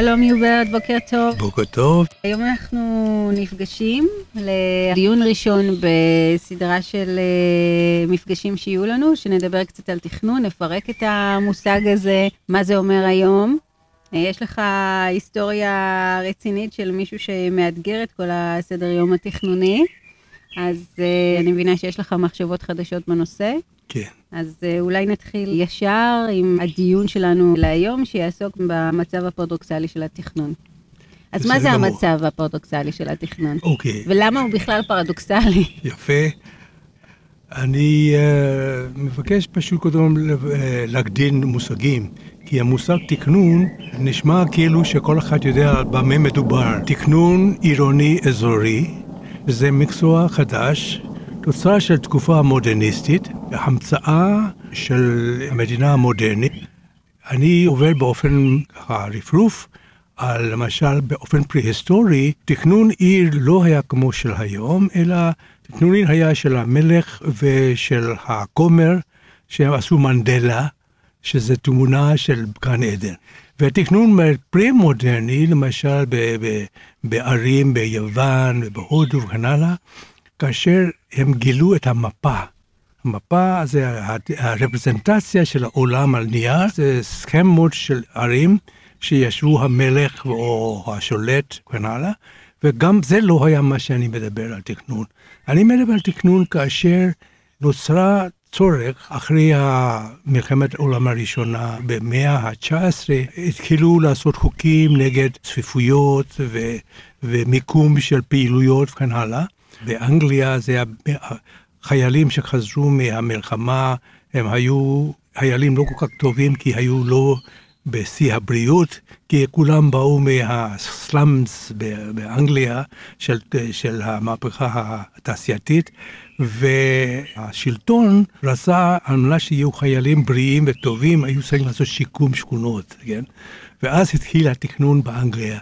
שלום יובל, בוקר טוב. בוקר טוב. היום אנחנו נפגשים לדיון ראשון בסדרה של מפגשים שיהיו לנו, שנדבר קצת על תכנון, נפרק את המושג הזה, מה זה אומר היום. יש לך היסטוריה רצינית של מישהו שמאתגר את כל הסדר יום התכנוני, אז אני מבינה שיש לך מחשבות חדשות בנושא. כן. אז אולי נתחיל ישר עם הדיון שלנו להיום, שיעסוק במצב הפרדוקסלי של התכנון. אז מה זה גמור. המצב הפרדוקסלי של התכנון? אוקיי. ולמה הוא בכלל פרדוקסלי? יפה. אני מבקש פשוט קודם להגדיר מושגים, כי המושג תכנון נשמע כאילו שכל אחד יודע במה מדובר. תכנון עירוני אזורי זה מקצוע חדש, תוצאה של תקופה המודרניסטית, המצאה של המדינה המודרנית. אני עובר באופן הרפרוף, על למשל באופן פרי-היסטורי, תכנון עיר לא היה כמו של היום, אלא תכנון עיר היה של המלך ושל הכומר, שהם עשו מנדלה, שזה תמונה של גן עדן. והתכנון פרי-מודרני, למשל בערים, ביוון, בהודו וכן הלאה, כאשר הם גילו את המפה. המפה זה הרפרזנטציה של העולם על נייר, זה סכמות של ערים שישבו המלך או השולט וכן הלאה, וגם זה לא היה מה שאני מדבר על תכנון. אני מדבר על תכנון כאשר נוצרה צורך, אחרי מלחמת העולם הראשונה, במאה ה-19, התחילו לעשות חוקים נגד צפיפויות ומיקום של פעילויות וכן הלאה. באנגליה זה החיילים שחזרו מהמלחמה, הם היו חיילים לא כל כך טובים, כי היו לא בשיא הבריאות, כי כולם באו מהסלאמס באנגליה של המהפכה התעשייתית, והשלטון רצה על מנת שיהיו חיילים בריאים וטובים, היו צריכים לעשות שיקום שכונות, כן? ואז התחיל התכנון באנגליה.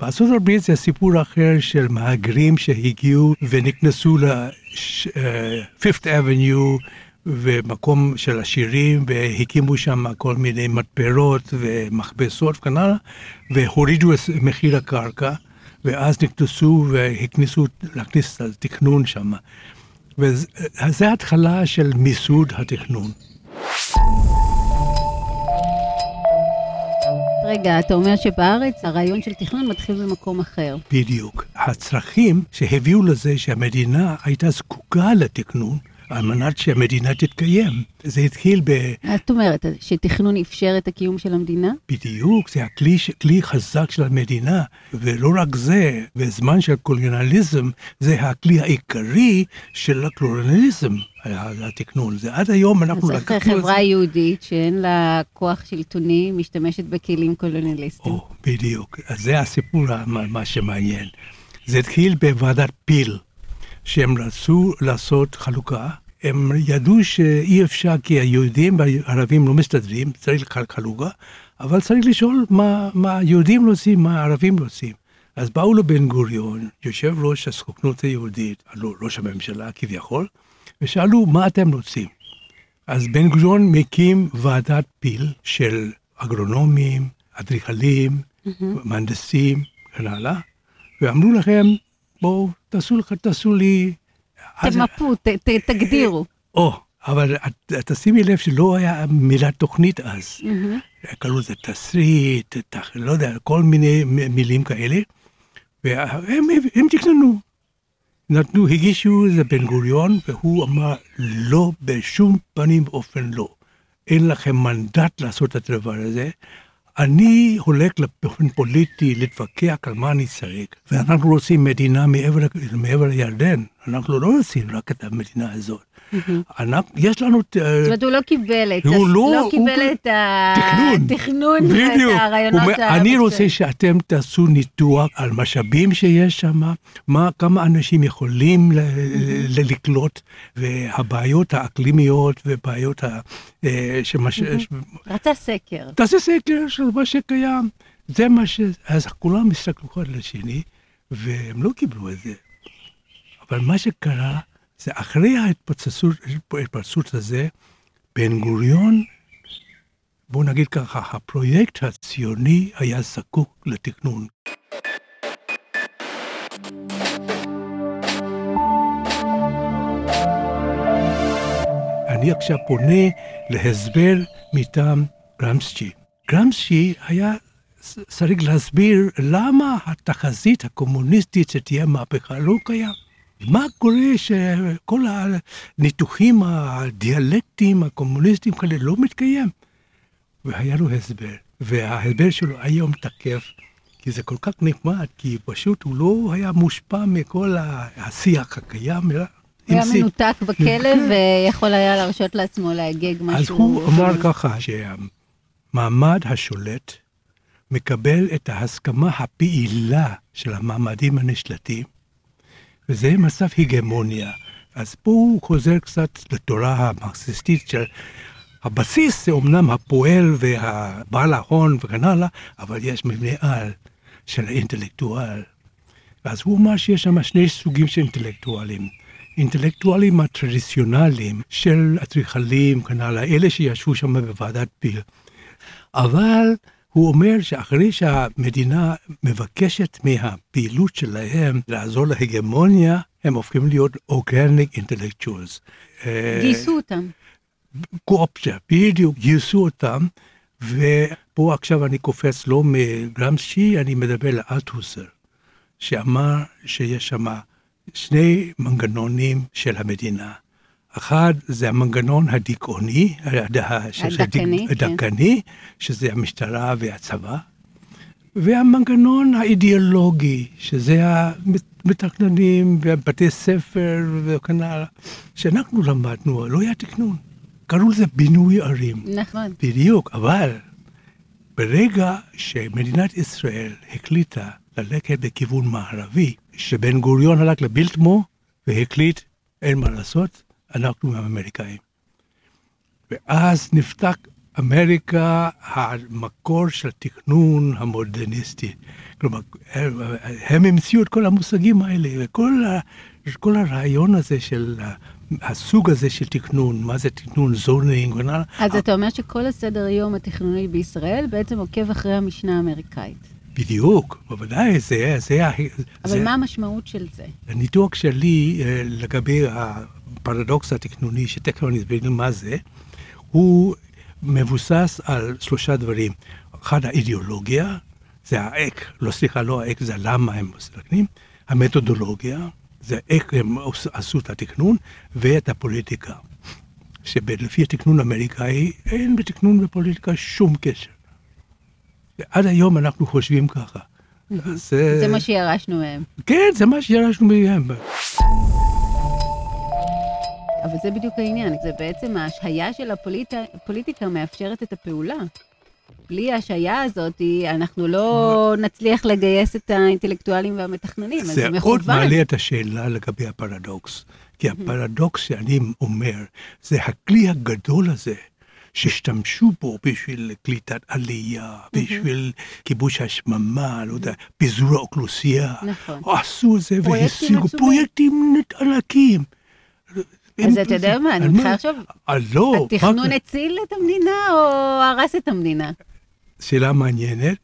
בארצות הברית זה סיפור אחר של מהגרים שהגיעו ונכנסו ל-Fifth Avenue ומקום של השירים, והקימו שם כל מיני מטפרות ומחבסות וכן הלאה, והורידו את מחיר הקרקע, ואז נכנסו והכניסו להכניס לתכנון שם. וזה ההתחלה של מיסוד התכנון. רגע, אתה אומר שבארץ הרעיון של תכנון מתחיל במקום אחר. בדיוק. הצרכים שהביאו לזה שהמדינה הייתה זקוקה לתכנון, על מנת שהמדינה תתקיים. זה התחיל זאת אומרת, שתכנון אפשר את הקיום של המדינה? בדיוק, זה הכלי חזק של המדינה, ולא רק זה, בזמן של קולוניאליזם, זה הכלי העיקרי של הקולוניאליזם, התכנון. זה עד היום אנחנו לקחנו... אז חברה יהודית שאין לה כוח שלטוני, משתמשת בכלים קולוניאליסטיים. בדיוק, אז זה הסיפור, מה שמעניין. זה התחיל בוועדת פיל, שהם רצו לעשות חלוקה, הם ידעו שאי אפשר, כי היהודים והערבים לא מסתדרים, צריך חלוקה, אבל צריך לשאול מה היהודים רוצים, מה הערבים רוצים. אז באו לו בן גוריון, יושב ראש הסוכנות היהודית, לא ראש הממשלה כביכול, ושאלו מה אתם רוצים. אז בן גוריון מקים ועדת פיל של אגרונומים, אדריכלים, מהנדסים, הלאה, ואמרו לכם, בואו, תעשו לי... תמפו, תגדירו. אבל תשימי לב שלא היה מילה תוכנית אז. קלו את זה תסריט, לא יודע, כל מיני מילים כאלה. והם תכננו. נתנו, הגישו את זה בן גוריון, והוא אמר, לא, בשום פנים אופן לא. אין לכם מנדט לעשות את הדבר הזה. אני הולך לפן פוליטי להתווכח על מה אני צריך, ואנחנו רוצים מדינה מעבר לירדן, אנחנו לא רוצים רק את המדינה הזאת. יש לנו... זאת אומרת, הוא לא קיבל את התכנון ואת הרעיונות של... אני רוצה שאתם תעשו ניתוח על משאבים שיש שם, כמה אנשים יכולים לקלוט, והבעיות האקלימיות ובעיות ה... רצה סקר. תעשה סקר של מה שקיים. זה מה ש... אז כולם מסתכלו אחד לשני, והם לא קיבלו את זה. אבל מה שקרה... זה אחרי ההתפרצות הזה, בן גוריון בואו נגיד ככה, הפרויקט הציוני היה זקוק לתכנון. אני עכשיו פונה להסבר מטעם גרמסקי. גרמסקי היה צריך להסביר למה התחזית הקומוניסטית שתהיה מהפכה לא קיים. מה קורה שכל הניתוחים הדיאלקטיים הקומוניסטיים כאלה לא מתקיים? והיה לו הסבר, וההסבר שלו היום תקף, כי זה כל כך נחמד, כי פשוט הוא לא היה מושפע מכל השיח הקיים. היה מנותק בכלב ויכול היה להרשות לעצמו להגג משהו. אז הוא אמר ככה, שהמעמד השולט מקבל את ההסכמה הפעילה של המעמדים הנשלטים, וזה מצב היגמוניה. אז פה הוא חוזר קצת לתורה המרקסיסטית של... הבסיס זה אומנם הפועל והבעל ההון וכן הלאה, אבל יש מבנה על של האינטלקטואל. ואז הוא אומר שיש שם שני סוגים של אינטלקטואלים. אינטלקטואלים הטרדיציונליים של אדריכלים וכן הלאה, אלה שישבו שם בוועדת פיל. אבל הוא אומר שאחרי שהמדינה מבקשת מהפעילות שלהם לעזור להגמוניה, הם הופכים להיות אורגניק אינטלקטואלס. גייסו אותם. קואופציה, בדיוק גייסו אותם, ופה עכשיו אני קופץ לא מגרמסקי, אני מדבר לאלטהוסר, שאמר שיש שם שני מנגנונים של המדינה. אחד זה המנגנון הדיכאוני, הדכני, שזה המשטרה והצבא, והמנגנון האידיאולוגי, שזה המתכננים ובתי ספר וכן הלאה, שאנחנו למדנו, לא היה תכנון. קראו לזה בינוי ערים. נכון. בדיוק, אבל ברגע שמדינת ישראל הקליטה ללכת בכיוון מערבי, שבן גוריון הלך לבילטמו והקליט, אין מה לעשות, אנחנו האמריקאים. ואז נפתח אמריקה המקור של התכנון המודרניסטי. כלומר, הם המציאו את כל המושגים האלה, וכל הרעיון הזה של... הסוג הזה של תכנון, מה זה תכנון, זונינג ונאללה. אז אתה אומר שכל הסדר יום התכנוני בישראל בעצם עוקב אחרי המשנה האמריקאית. בדיוק, בוודאי, זה... אבל מה המשמעות של זה? הניתוח שלי לגבי הפרדוקס התכנוני, שתכף אני אסביר מה זה, הוא מבוסס על שלושה דברים. אחד, האידיאולוגיה, זה האק, זה למה הם מסתכלים, המתודולוגיה, זה איך הם עשו את התכנון, ואת הפוליטיקה. שלפי התכנון האמריקאי, אין בתכנון ופוליטיקה שום קשר. ועד היום אנחנו חושבים ככה. זה מה שירשנו מהם. כן, זה מה שירשנו מהם. אבל זה בדיוק העניין. זה בעצם ההשהיה של הפוליטיקה מאפשרת את הפעולה. בלי ההשעיה הזאת, אנחנו לא נצליח לגייס את האינטלקטואלים והמתכננים. זה עוד מעלה את השאלה לגבי הפרדוקס. כי הפרדוקס שאני אומר, זה הכלי הגדול הזה, שהשתמשו בו בשביל קליטת עלייה, בשביל כיבוש השממה, לא יודע, פיזור האוכלוסייה. עשו את זה והשיגו פרויקטים ענקים. אז אתה יודע מה, אני מתחילה עכשיו, התכנון הציל את המדינה או הרס את המדינה? שאלה מעניינת,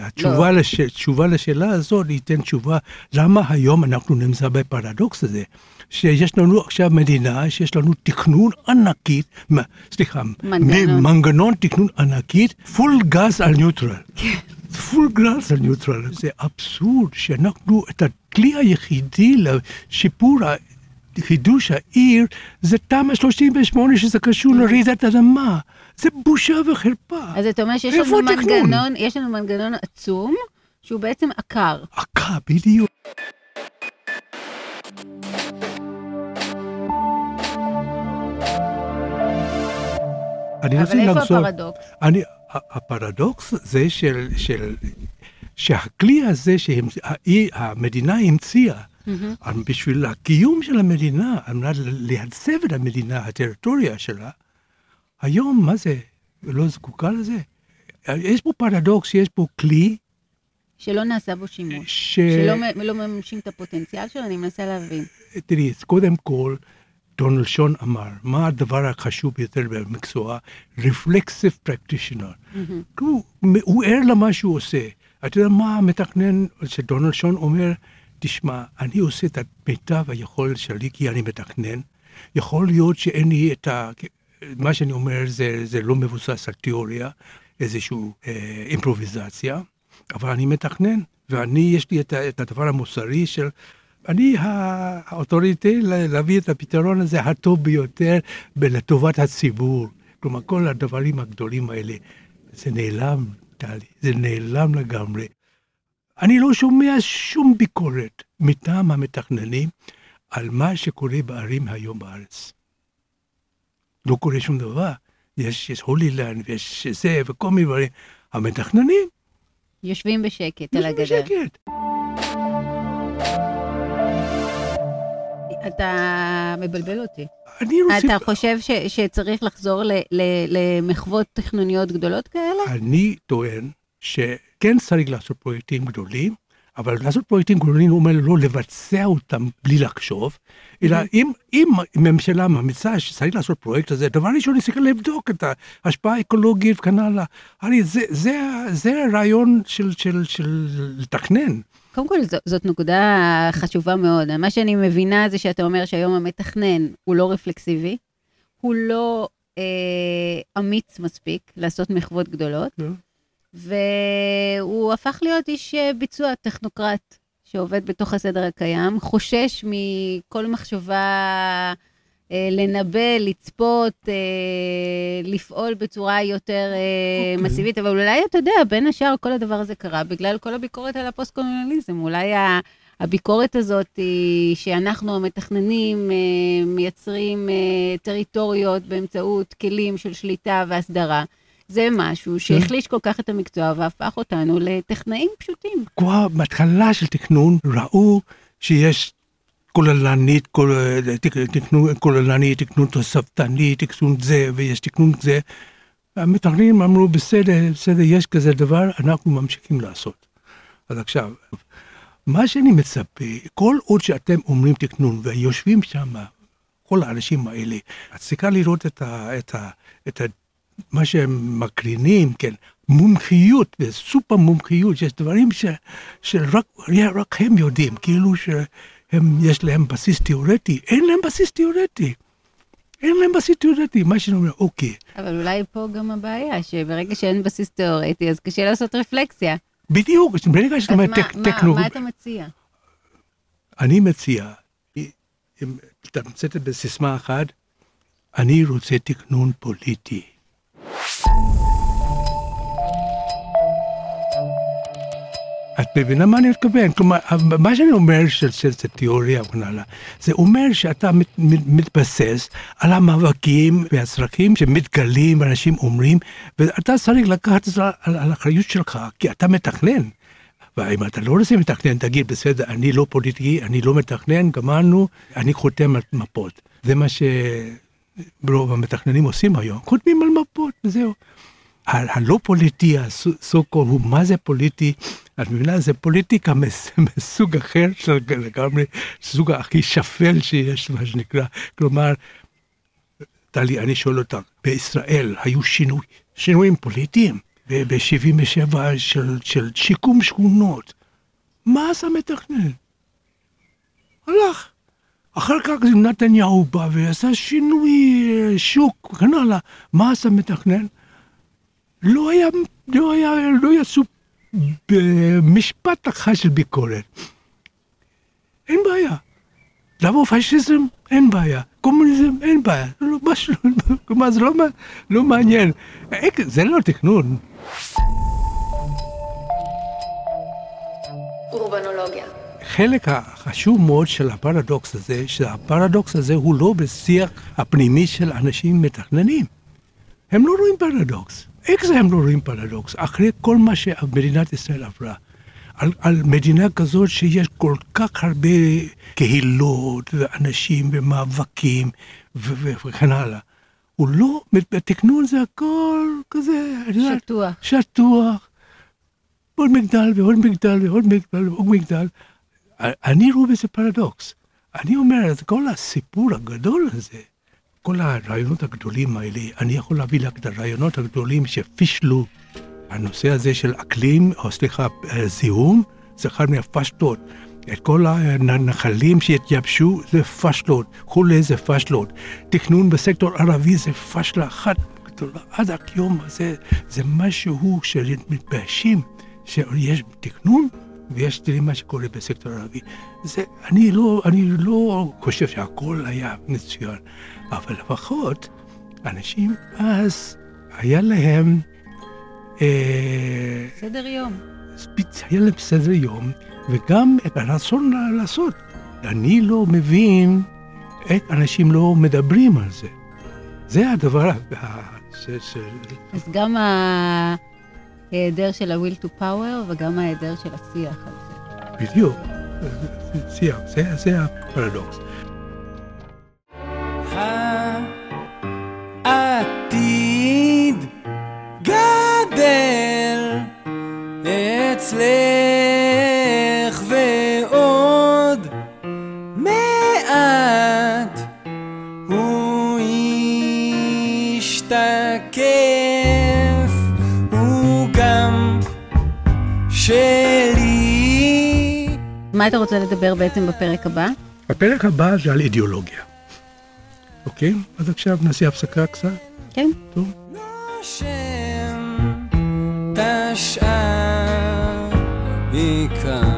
התשובה לשאלה הזאת ייתן תשובה, למה היום אנחנו נמצא בפרדוקס הזה, שיש לנו עכשיו מדינה, שיש לנו תכנון ענקית, סליחה, מנגנון תכנון ענקית, פול גז על ניוטרל. פול גז על ניוטרל, זה אבסורד שאנחנו, את הכלי היחידי לשיפור חידוש העיר, זה תמ"א 38 שזה קשור לרעידת אדמה. זה בושה וחרפה. אז אתה אומר שיש לנו מנגנון, יש לנו מנגנון עצום, שהוא בעצם עקר. עקר, בדיוק. אבל איפה הפרדוקס? הפרדוקס זה של שהכלי הזה שהמדינה המציאה, בשביל הקיום של המדינה, על מנת להצב את המדינה, הטריטוריה שלה, היום, מה זה? לא זקוקה לזה. יש פה פרדוקס, יש פה כלי. שלא נעשה בו שימוש. שלא ממשים את הפוטנציאל שלו, אני מנסה להבין. תראי, קודם כל, דונלד שון אמר, מה הדבר החשוב יותר במקצוע? Reflexive practitioner. הוא ער למה שהוא עושה. אתה יודע מה המתכנן שדונלד שון אומר? תשמע, אני עושה את המיטב היכולת שלי כי אני מתכנן. יכול להיות שאין לי את ה... מה שאני אומר זה לא מבוסס על תיאוריה, איזושהי אימפרוביזציה, אבל אני מתכנן, ואני יש לי את הדבר המוסרי של... אני האוטוריטה להביא את הפתרון הזה הטוב ביותר לטובת הציבור. כלומר, כל הדברים הגדולים האלה, זה נעלם, טלי, זה נעלם לגמרי. אני לא שומע שום ביקורת מטעם המתכננים על מה שקורה בערים היום בארץ. לא קורה שום דבר. יש הולילן ויש זה וכל מיני דברים. המתכננים יושבים בשקט על הגדר. יושבים בשקט. אתה מבלבל אותי. אתה חושב שצריך לחזור למחוות תכנוניות גדולות כאלה? אני טוען שכן צריך לעשות פרויקטים גדולים, אבל לעשות פרויקטים גדולים הוא אומר לא לבצע אותם בלי לחשוב, אלא אם ממשלה ממצאה שצריך לעשות פרויקט הזה, דבר ראשון צריך לבדוק את ההשפעה האקולוגית וכן הלאה. הרי זה הרעיון של לתכנן. קודם כל, זאת נקודה חשובה מאוד. מה שאני מבינה זה שאתה אומר שהיום המתכנן הוא לא רפלקסיבי, הוא לא אמיץ מספיק לעשות מחוות גדולות, והוא הפך להיות איש ביצוע טכנוקרט שעובד בתוך הסדר הקיים, חושש מכל מחשבה לנבא, לצפות, לפעול בצורה יותר מסיבית, אבל אולי אתה יודע, בין השאר כל הדבר הזה קרה, בגלל כל הביקורת על הפוסט-קולוניאליזם, אולי הביקורת הזאת היא שאנחנו המתכננים מייצרים טריטוריות באמצעות כלים של שליטה והסדרה, זה משהו שהחליש כל כך את המקצוע והפך אותנו לטכנאים פשוטים. כבר בהתחלה של תכנון ראו שיש כוללנית, כוללנית, תכנון תוספתני, תכנון זה ויש תכנון זה. המתכננים אמרו בסדר, יש כזה דבר, אנחנו ממשיכים לעשות. אז עכשיו, מה שאני מצפה, כל עוד שאתם אומרים תכנון ויושבים שם, כל האנשים האלה, את צריכה לראות את מה שהם מקרינים, כן, מומחיות, סופר מומחיות, יש דברים שרק הם יודעים, כאילו יש להם בסיס תיאורטי, אין להם בסיס תיאורטי, מה שאני אומר, אוקיי. אבל אולי פה גם הבעיה, שברגע שאין בסיס תיאורטי, אז קשה לעשות רפלקסיה. בדיוק, ברגע שאתה אומר טכנולוגיה. מה אתה מציע? אני מציע, אם אתה מצאת בסיסמה אחת, אני רוצה תכנון פוליטי. את מבינה מה אני מתכוון? כלומר, מה שאני אומר של תיאוריה, זה אומר שאתה מתבסס על המאבקים והצרכים שמתגלים, אנשים אומרים, ואתה צריך לקחת על האחריות שלך, כי אתה מתכנן. ואם אתה לא רוצה מתכנן, תגיד, בסדר, אני לא פוליטי, אני לא מתכנן, גמרנו, אני חותם על מפות. זה מה שברוב המתכננים עושים היום, חותמים על מפות, וזהו. הלא פוליטי, הסוקו, הוא מה זה פוליטי? את מבינה, זה פוליטיקה מסוג אחר, לגמרי, סוג הכי שפל שיש, מה שנקרא. כלומר, טלי, אני שואל אותך, בישראל היו שינויים פוליטיים, ב-77 של שיקום שכונות. מה עשה מתכנן? הלך. אחר כך נתניהו בא ועשה שינוי שוק, כן הלאה. מה עשה מתכנן? לא יעשו במשפט אחת של ביקורת. אין בעיה. לבוא פאשיזם, אין בעיה. קומוניזם, אין בעיה. זה לא מעניין. זה לא תכנון. אורבנולוגיה. חלק החשוב מאוד של הפרדוקס הזה, שהפרדוקס הזה הוא לא בשיח הפנימי של אנשים מתכננים. הם לא רואים פרדוקס. איך זה הם לא רואים פרדוקס? אחרי כל מה שמדינת ישראל עברה, על מדינה כזאת שיש כל כך הרבה קהילות ואנשים ומאבקים וכן הלאה. הוא לא, בתכנון זה הכל כזה... שטוח. עוד מגדל ועוד מגדל ועוד מגדל ועוד מגדל. אני רואה בזה פרדוקס. אני אומר, את כל הסיפור הגדול הזה, כל הרעיונות הגדולים האלה, אני יכול להביא לך את הרעיונות הגדולים שפישלו. הנושא הזה של אקלים, או סליחה, זיהום, זה אחד מהפשטות. את כל הנחלים שהתייבשו, זה פשלות. חולה זה פשלות. תכנון בסקטור ערבי זה פשלה אחת גדולה. עד היום הזה, זה משהו שמתבאשים, שיש תכנון, ויש תראי מה שקורה בסקטור הערבי. אני לא חושב שהכל היה מצוין, אבל לפחות אנשים אז היה להם סדר יום. היה להם סדר יום, וגם את הרצון לעשות. אני לא מבין איך אנשים לא מדברים על זה. זה הדבר... אז גם ההיעדר של ה-will to power וגם ההיעדר של השיח על זה. בדיוק, שיח, זה הפרדוקס. העתיד גדל אצלך ועוד מעט הוא ישתקר. שלי. מה אתה רוצה לדבר בעצם בפרק הבא? בפרק הבא זה על אידיאולוגיה. אוקיי? אז עכשיו נעשה הפסקה קצת. כן. טוב. נושם תשעה עיקר